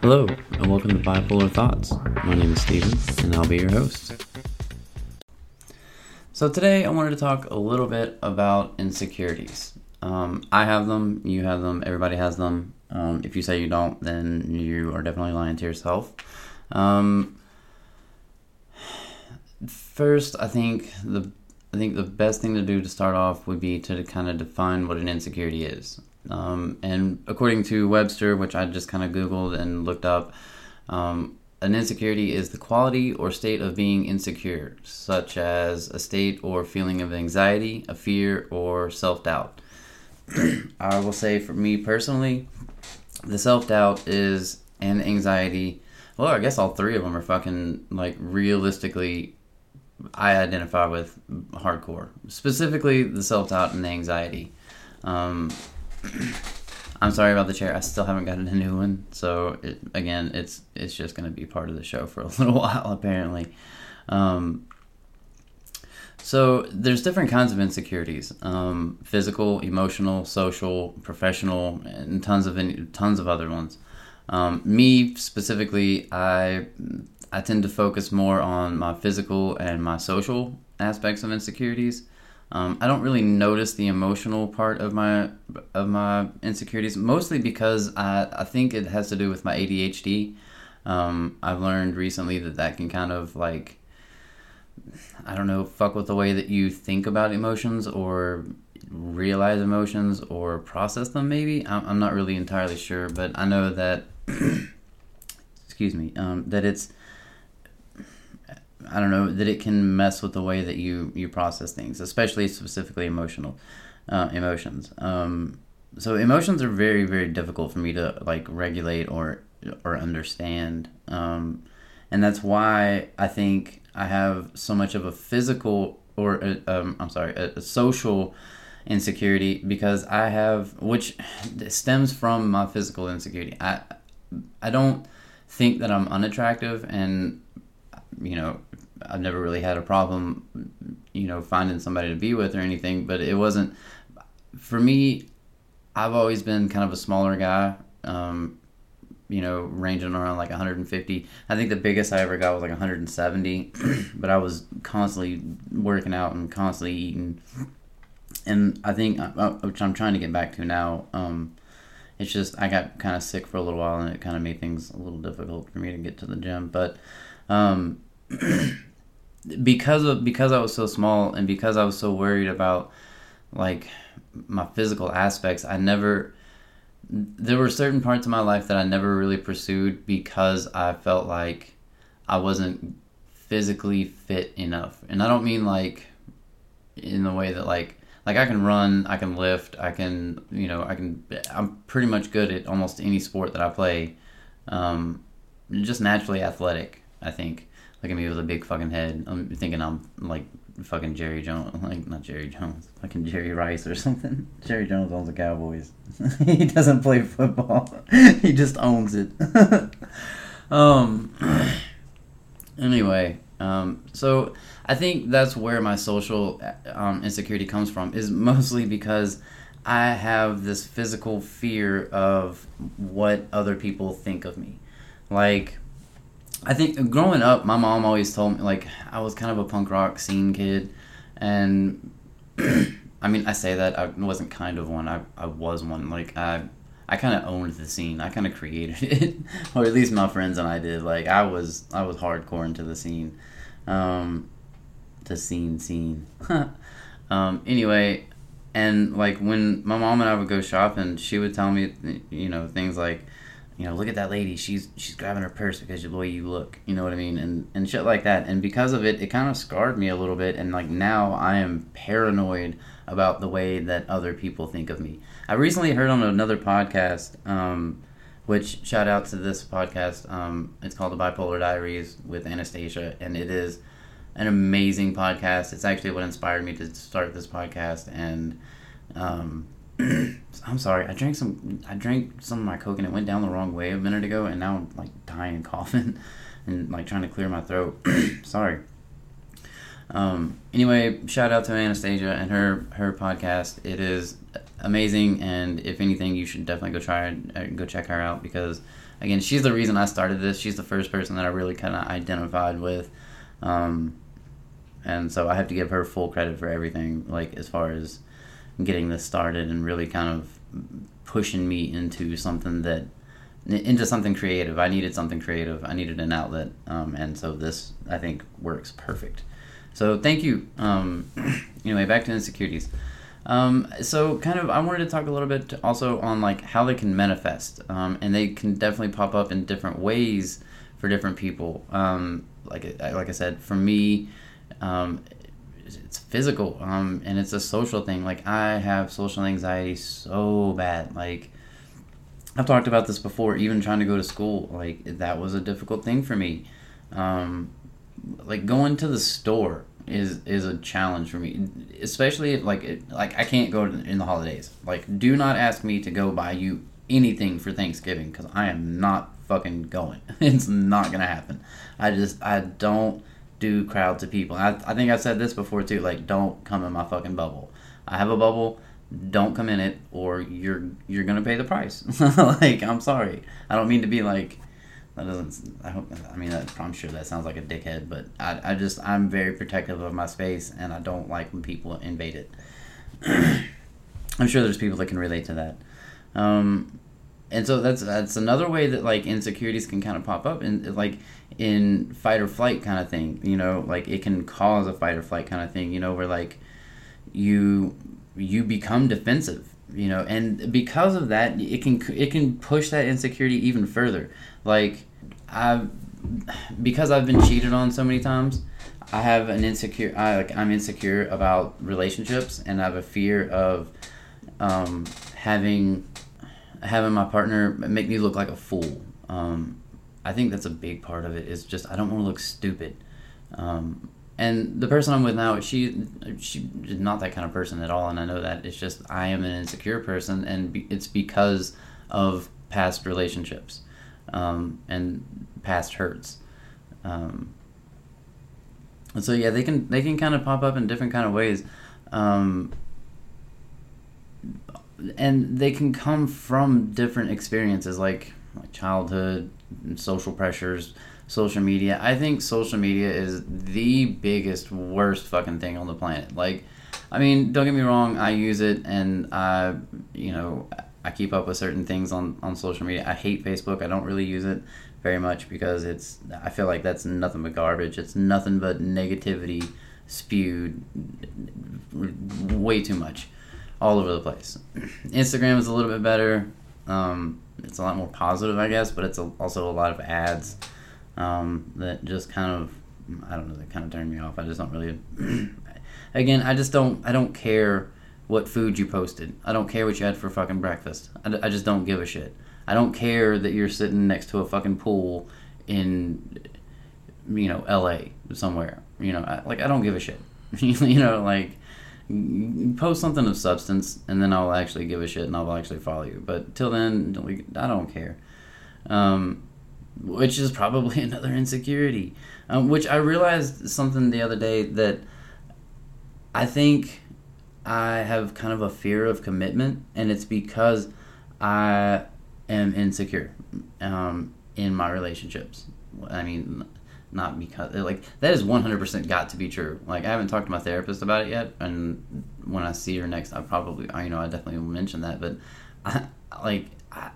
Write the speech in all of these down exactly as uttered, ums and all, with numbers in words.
Hello, and welcome to Bipolar Thoughts. My name is Steven, and I'll be your host. So today I wanted to talk a little bit about insecurities. Um, I have them, you have them, everybody has them. Um, if you say you don't, then you are definitely lying to yourself. Um, first, I think the I think the best thing to do to start off would be to kind of define what an insecurity is. Um, and according to Webster, which I just kind of Googled and looked up, um, an insecurity is the quality or state of being insecure, such as a state or feeling of anxiety, a fear, or self-doubt. I will say for me personally, the self-doubt is an anxiety. Well, I guess all three of them are fucking, like, realistically, I identify with hardcore. Specifically, the self-doubt and the anxiety. Um, I'm sorry about the chair. I still haven't gotten a new one. So, it, again, it's it's just going to be part of the show for a little while, apparently. Um So there's different kinds of insecurities, um, physical, emotional, social, professional, and tons of in, tons of other ones. Um, me specifically, I I tend to focus more on my physical and my social aspects of insecurities. Um, I don't really notice the emotional part of my of my insecurities, mostly because I, I think it has to do with my A D H D. Um, I've learned recently that that can kind of like, I don't know, fuck with the way that you think about emotions or realize emotions or process them, maybe. I'm not really entirely sure, but I know that, excuse me, um, that it's, I don't know, that it can mess with the way that you, you process things, especially specifically emotional uh, emotions. Um, so emotions are very, very difficult for me to, like, regulate or or understand. Um, and that's why I think I have so much of a physical, or a, um, I'm sorry, a, a social insecurity, because I have, which stems from my physical insecurity. I I don't think that I'm unattractive, and, you know, I've never really had a problem, you know, finding somebody to be with or anything, but it wasn't, for me, I've always been kind of a smaller guy, um, you know, ranging around like one hundred fifty. I think the biggest I ever got was like one hundred seventy, but I was constantly working out and constantly eating. And I think, which I'm trying to get back to now, um, it's just I got kind of sick for a little while, and it kind of made things a little difficult for me to get to the gym. But um, because of because I was so small, and because I was so worried about, like, my physical aspects, I never... There were certain parts of my life that I never really pursued because I felt like I wasn't physically fit enough. And I don't mean, like, in the way that, like, like I can run, I can lift, I can, you know, I can, I'm pretty much good at almost any sport that I play. Um, just naturally athletic, I think. Look at me with a big fucking head. I'm thinking I'm, like, fucking Jerry Jones, like, not Jerry Jones, fucking Jerry Rice or something. Jerry Jones owns the Cowboys. He doesn't play football. He just owns it. um. Anyway, um, so I think that's where my social um, insecurity comes from, is mostly because I have this physical fear of what other people think of me. Like, I think growing up, my mom always told me, like, I was kind of a punk rock scene kid, and I mean, I say that, I wasn't kind of one, I, I was one, like, I I kind of owned the scene, I kind of created it, or at least my friends and I did, like, I was, I was hardcore into the scene, um, the scene, scene, um, anyway, and, like, when my mom and I would go shopping, she would tell me, you know, things like, you know, look at that lady, she's she's grabbing her purse because of the way you look, you know what I mean, and, and shit like that, and because of it, it kind of scarred me a little bit, and, like, now I am paranoid about the way that other people think of me. I recently heard on another podcast, um, which, shout out to this podcast, um, it's called The Bipolar Diaries with Anastasia, and it is an amazing podcast. It's actually what inspired me to start this podcast, and, um... I'm sorry, I drank some I drank some of my Coke and it went down the wrong way a minute ago, and now I'm, like, dying and coughing and, like, trying to clear my throat. Sorry. Um, anyway, shout out to Anastasia and her, her podcast. It is amazing, and if anything, you should definitely go try uh, go check her out, because again, she's the reason I started this. She's the first person that I really kind of identified with, um, and so I have to give her full credit for everything, like as far as getting this started and really kind of pushing me into something that into something creative. I needed something creative. I needed an outlet, um, and so this, I think, works perfect. So thank you. Um, anyway, back to insecurities. Um, so kind of I wanted to talk a little bit also on like how they can manifest, um, and they can definitely pop up in different ways for different people. Um, like like I said, for me, um, it's physical, um, and it's a social thing. Like I have social anxiety so bad. Like I've talked about this before, even trying to go to school, like that was a difficult thing for me. Um, like going to the store is is a challenge for me, especially if like it, like I can't go in the holidays. Like, do not ask me to go buy you anything for Thanksgiving, because I am not fucking going. It's not gonna happen. I just I don't do crowds of people. I I think I've said this before too. Like, don't come in my fucking bubble. I have a bubble. Don't come in it, or you're you're gonna pay the price. Like, I'm sorry. I don't mean to be like. That doesn't, I, hope, I mean, that, I'm sure that sounds like a dickhead, but I, I just, I'm very protective of my space, and I don't like when people invade it. I'm sure there's people that can relate to that. Um, and so that's, that's another way that, like, insecurities can kind of pop up, in, like, in fight or flight kind of thing, you know, like, it can cause a fight or flight kind of thing, you know, where, like, you, you become defensive. You know, and because of that, it can it can push that insecurity even further. Like, I've because I've been cheated on so many times, I have an insecure. I like I'm insecure about relationships, and I have a fear of um, having having my partner make me look like a fool. Um, I think that's a big part of it. Is just I don't want to look stupid. Um, And the person I'm with now, she she is not that kind of person at all, and I know that. It's just I am an insecure person, and be, it's because of past relationships um, and past hurts. Um, and so yeah, they can they can kind of pop up in different kind of ways, um, and they can come from different experiences, like like childhood, social pressures. Social media. I think social media is the biggest, worst fucking thing on the planet. Like, I mean, don't get me wrong, I use it, and I, you know, I keep up with certain things on, on social media. I hate Facebook. I don't really use it very much because it's, I feel like that's nothing but garbage. It's nothing but negativity spewed way too much all over the place. Instagram is a little bit better. Um, it's a lot more positive, I guess, but it's a, also a lot of ads. Um, that just kind of, I don't know, that kind of turned me off. I just don't really, again, I just don't, I don't care what food you posted. I don't care what you had for fucking breakfast. I, d- I just don't give a shit. I don't care that you're sitting next to a fucking pool in, you know, L A somewhere. You know, I, like, I don't give a shit. You know, like, post something of substance, and then I'll actually give a shit, and I'll actually follow you. But till then, I don't care. Um... Which is probably another insecurity. Um, which I realized something the other day, that I think I have kind of a fear of commitment, and it's because I am insecure um, in my relationships. I mean, not because, like, that is one hundred percent got to be true. Like, I haven't talked to my therapist about it yet, and when I see her next, I probably, you know, I definitely will mention that, but I, like, I,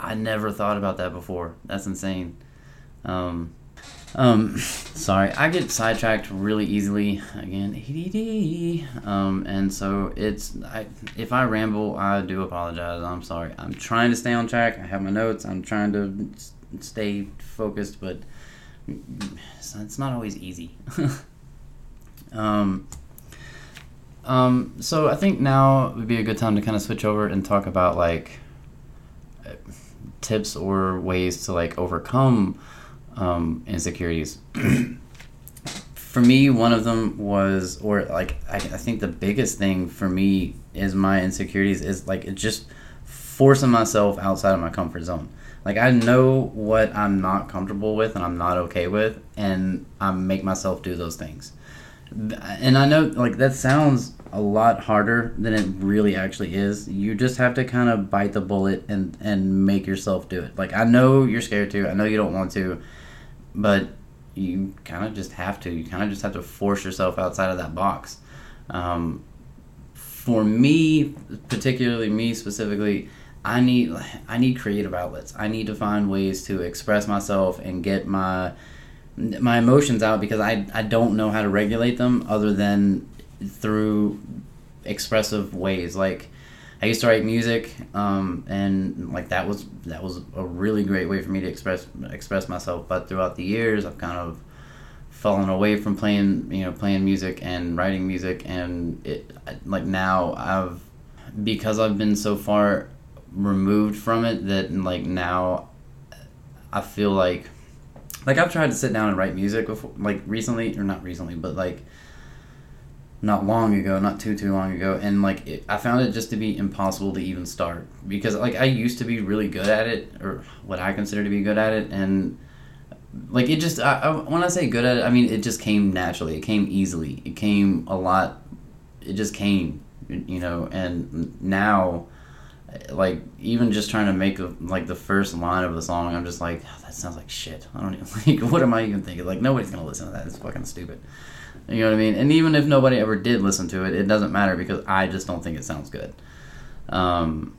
I never thought about that before. That's insane. Um, um, sorry, I get sidetracked really easily. Again, A D D. Um, and so it's I, if I ramble, I do apologize. I'm sorry. I'm trying to stay on track. I have my notes. I'm trying to s- stay focused, but it's not always easy. um, um, so I think now would be a good time to kind of switch over and talk about like tips or ways to like overcome um, insecurities. For me, one of them was, or like I, I think the biggest thing for me is my insecurities is like it's just forcing myself outside of my comfort zone. Like I know what I'm not comfortable with and I'm not okay with, and I make myself do those things. And I know like that sounds a lot harder than it really actually is. You just have to kind of bite the bullet and, and make yourself do it. Like, I know you're scared to. I know you don't want to. But you kind of just have to. You kind of just have to force yourself outside of that box. Um, for me, particularly me specifically, I need I need creative outlets. I need to find ways to express myself and get my my emotions out, because I, I don't know how to regulate them other than through expressive ways. Like, I used to write music, um, and like that was that was a really great way for me to express express myself. But throughout the years, I've kind of fallen away from playing you know playing music and writing music, and it like now I've because I've been so far removed from it that like now I feel like like I've tried to sit down and write music before, like recently or not recently but like not long ago not too too long ago and like it, I found it just to be impossible to even start, because like I used to be really good at it, or what I consider to be good at it, and like it just I, I, when I say good at it, I mean it just came naturally, it came easily, it came a lot it just came you know and now like even just trying to make a, like the first line of the song, I'm just like, oh, that sounds like shit. I don't even like what am I even thinking? Like nobody's gonna listen to that. It's fucking stupid. You know what I mean? And even if nobody ever did listen to it, it doesn't matter because I just don't think it sounds good. Um,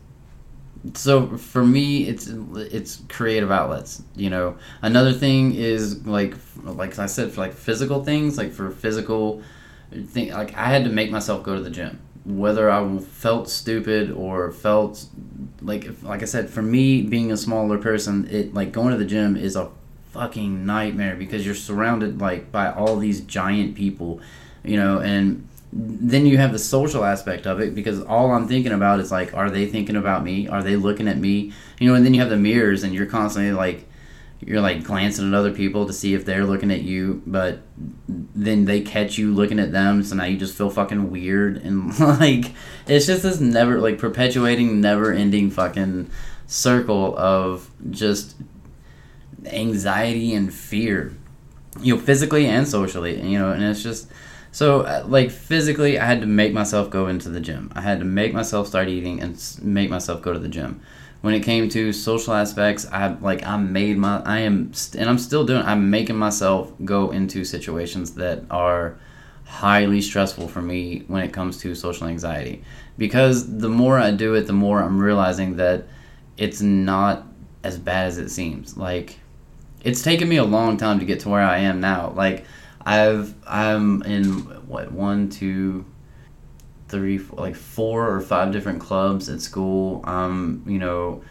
so for me, it's it's creative outlets. You know, another thing is like like I said, for like physical things, like for physical thing, like I had to make myself go to the gym. Whether I felt stupid or felt like, like I said, for me being a smaller person, it like going to the gym is a fucking nightmare because you're surrounded like by all these giant people, you know, and then you have the social aspect of it because all I'm thinking about is like, are they thinking about me? Are they looking at me? You know, and then you have the mirrors and you're constantly like, you're like glancing at other people to see if they're looking at you, but then they catch you looking at them, so now you just feel fucking weird, and like it's just this never like perpetuating never ending fucking circle of just anxiety and fear, you know, physically and socially, you know. And it's just so like physically I had to make myself go into the gym, I had to make myself start eating and make myself go to the gym. When it came to social aspects, I like I made my I am st- and I'm still doing. I'm making myself go into situations that are highly stressful for me when it comes to social anxiety, because the more I do it, the more I'm realizing that it's not as bad as it seems. Like it's taken me a long time to get to where I am now. Like I've I'm in what one two. three, four, like four or five different clubs at school. Um, you know,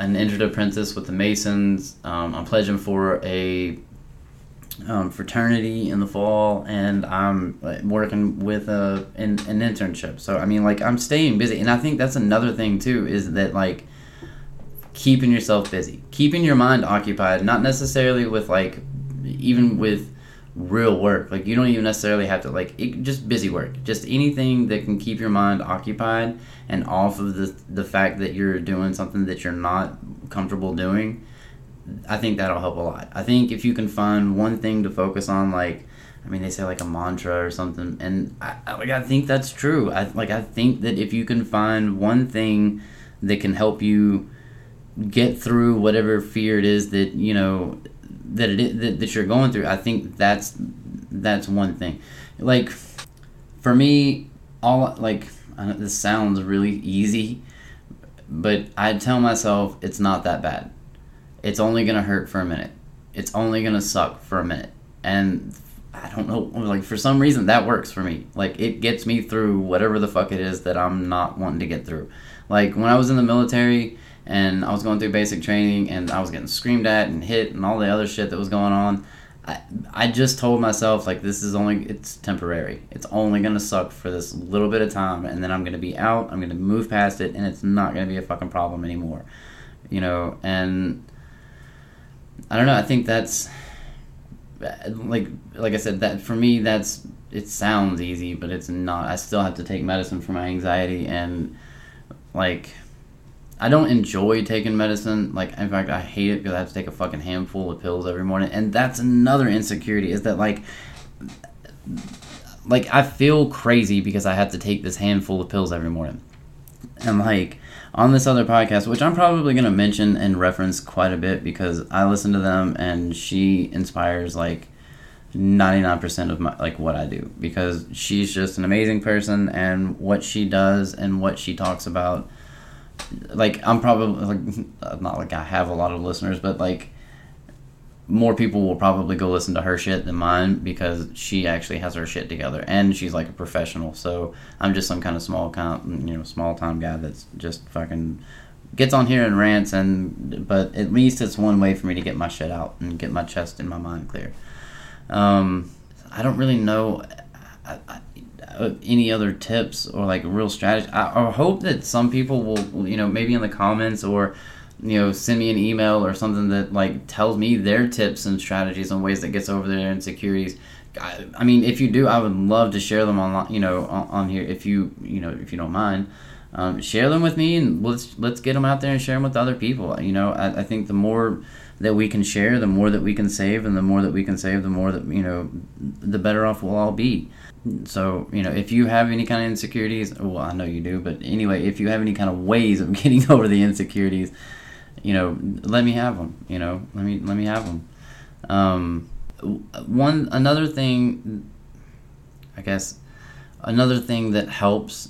an injured apprentice with the Masons. Um, I'm pledging for a um, fraternity in the fall, and I'm working with a an, an internship. So I mean, like I'm staying busy, and I think that's another thing too, is that like keeping yourself busy, keeping your mind occupied, not necessarily with like even with real work. Like you don't even necessarily have to like it, just busy work, just anything that can keep your mind occupied and off of the the fact that you're doing something that you're not comfortable doing. I think that'll help a lot. I think if you can find one thing to focus on, like I mean they say like a mantra or something, and I, I like I think that's true. I like I think that if you can find one thing that can help you get through whatever fear it is that you know that it is, that, that you're going through, I think that's that's one thing. Like for me, all like I know this sounds really easy, but I tell myself it's not that bad. It's only gonna hurt for a minute. It's only gonna suck for a minute, and I don't know. Like for some reason, that works for me. Like it gets me through whatever the fuck it is that I'm not wanting to get through. Like when I was in the military. And I was going through basic training, and I was getting screamed at and hit and all the other shit that was going on. I I just told myself, like, this is only, it's temporary. It's only going to suck for this little bit of time, and then I'm going to be out, I'm going to move past it, and it's not going to be a fucking problem anymore. You know, and I don't know, I think that's, like like I said, that for me, that's, it sounds easy, but it's not. I still have to take medicine for my anxiety, and, like... I don't enjoy taking medicine. Like, in fact, I hate it because I have to take a fucking handful of pills every morning. And that's another insecurity, is that, like, like, I feel crazy because I have to take this handful of pills every morning. And, like, on this other podcast, which I'm probably going to mention and reference quite a bit because I listen to them and she inspires, like, ninety-nine percent of my, like, what I do, because she's just an amazing person, and what she does and what she talks about, like, I'm probably, like, not like I have a lot of listeners, but, like, more people will probably go listen to her shit than mine because she actually has her shit together, and she's like a professional. So I'm just some kind of small, com- you know, small time guy that's just fucking gets on here and rants. And but at least it's one way for me to get my shit out and get my chest and my mind clear. Um, I don't really know I, I, I, any other tips or like real strategy. I, I hope that some people will, you know, maybe in the comments or, you know, send me an email or something that, like, tells me their tips and strategies and ways that gets over their insecurities. I, I mean, if you do, I would love to share them on, you know, on, on here. If you, you know, if you don't mind, um, share them with me, and let's let's get them out there and share them with other people. You know, I, I think the more that we can share, the more that we can save, and the more that we can save, the more that, you know, the better off we'll all be. So, you know, if you have any kind of insecurities, well, I know you do, but anyway, if you have any kind of ways of getting over the insecurities, you know, let me have them, you know, let me, let me have them. Um, one, another thing, I guess, another thing that helps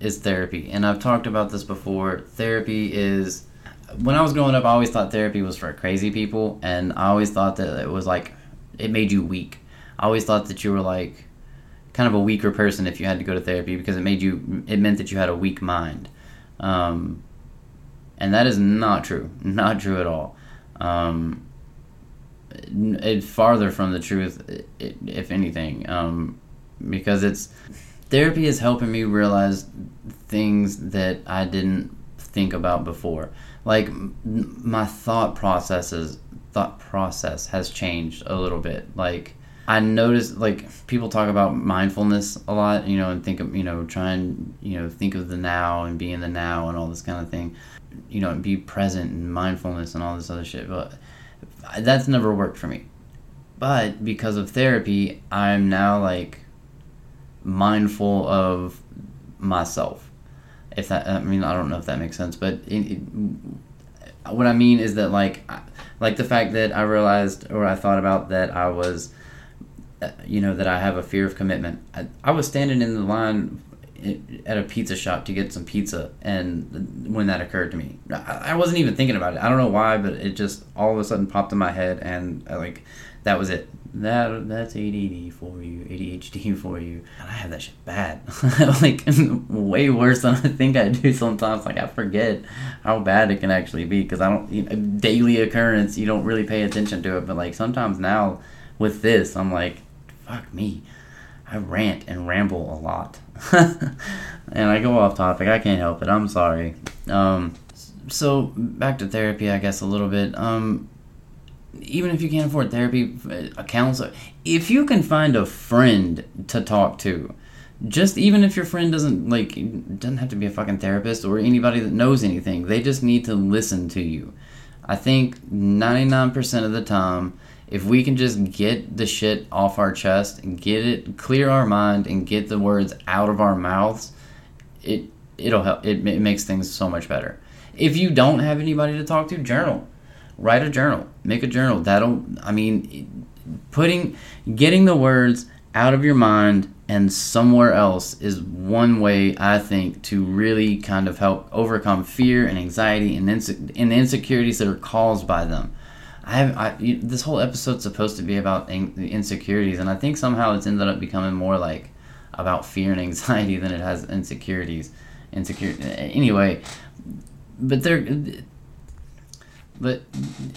is therapy. And I've talked about this before. Therapy is, when I was growing up, I always thought therapy was for crazy people. And I always thought that it was like, it made you weak. I always thought that you were like kind of a weaker person if you had to go to therapy, because it made you, it meant that you had a weak mind. Um, And that is not true. Not true at all. Um, it, it farther from the truth, it, it, if anything. Um, because it's... Therapy is helping me realize things that I didn't think about before. Like, m- my thought processes... Thought process has changed a little bit. Like, I noticed... Like, people talk about mindfulness a lot, you know, and think of, you know, try and, you know, think of the now and be in the now and all this kind of thing. You know, be present and mindfulness and all this other shit, but that's never worked for me. But because of therapy, I'm now like mindful of myself. If that, I mean, I don't know if that makes sense, but it, it, what I mean is that like, like the fact that I realized, or I thought about that I was, you know, that I have a fear of commitment. I, I was standing in the line at a pizza shop to get some pizza, and when that occurred to me, I wasn't even thinking about it. I don't know why, but it just all of a sudden popped in my head, and I, like, that was it. That that's A D D for you, A D H D for you. And I have that shit bad, like way worse than I think I do sometimes. Like, I forget how bad it can actually be because I don't, you know, daily occurrence. You don't really pay attention to it, but like sometimes now with this, I'm like, fuck me. I rant and ramble a lot. And I go off topic. I can't help it. I'm sorry. Um, so back to therapy, I guess, a little bit. Um, even if you can't afford therapy, a counselor, if you can find a friend to talk to, just even if your friend doesn't, like, doesn't have to be a fucking therapist or anybody that knows anything, they just need to listen to you. I think ninety-nine percent of the time, if we can just get the shit off our chest and get it, clear our mind and get the words out of our mouths, it, it'll help. It, it makes things so much better. If you don't have anybody to talk to, journal. Write a journal. Make a journal. That'll, I mean, putting, getting the words out of your mind and somewhere else is one way, I think, to really kind of help overcome fear and anxiety and, inse- and insecurities that are caused by them. I have I, you, this whole episode's supposed to be about in, insecurities, and I think somehow it's ended up becoming more like about fear and anxiety than it has insecurities. Insecure anyway, but there. But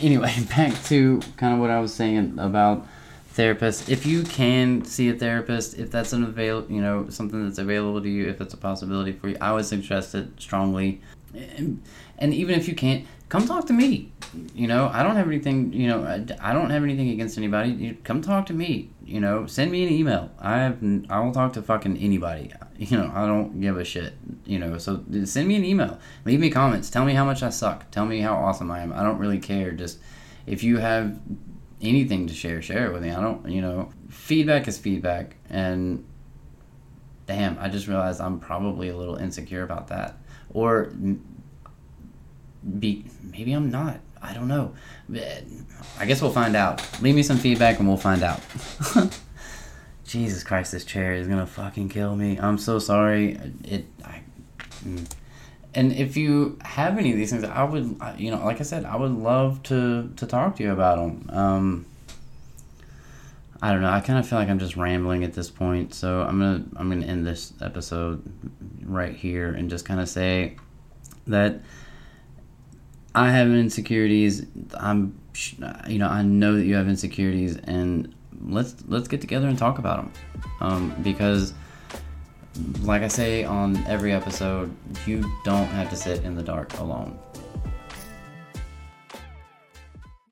anyway, back to kind of what I was saying about therapists. If you can see a therapist, if that's an avail, you know, something that's available to you, if it's a possibility for you, I would suggest it strongly. And, and even if you can't, come talk to me. You know, I don't have anything, you know, I, I don't have anything against anybody. You, come talk to me, you know, send me an email. I have, I will talk to fucking anybody. You know, I don't give a shit, you know, so send me an email. Leave me comments. Tell me how much I suck. Tell me how awesome I am. I don't really care. Just, if you have anything to share, share it with me. I don't, you know, feedback is feedback. And damn, I just realized I'm probably a little insecure about that. Or be, maybe I'm not. I don't know. I guess we'll find out. Leave me some feedback and we'll find out. Jesus Christ, this chair is going to fucking kill me. I'm so sorry. It, I, and if you have any of these things, I would, you know, like I said, I would love to, to talk to you about them. Um, I don't know. I kind of feel like I'm just rambling at this point. So I'm going to, I'm going to end this episode right here and just kind of say that I have insecurities. I'm, you know, I know that you have insecurities, and let's let's get together and talk about them, um, because like I say on every episode, you don't have to sit in the dark alone.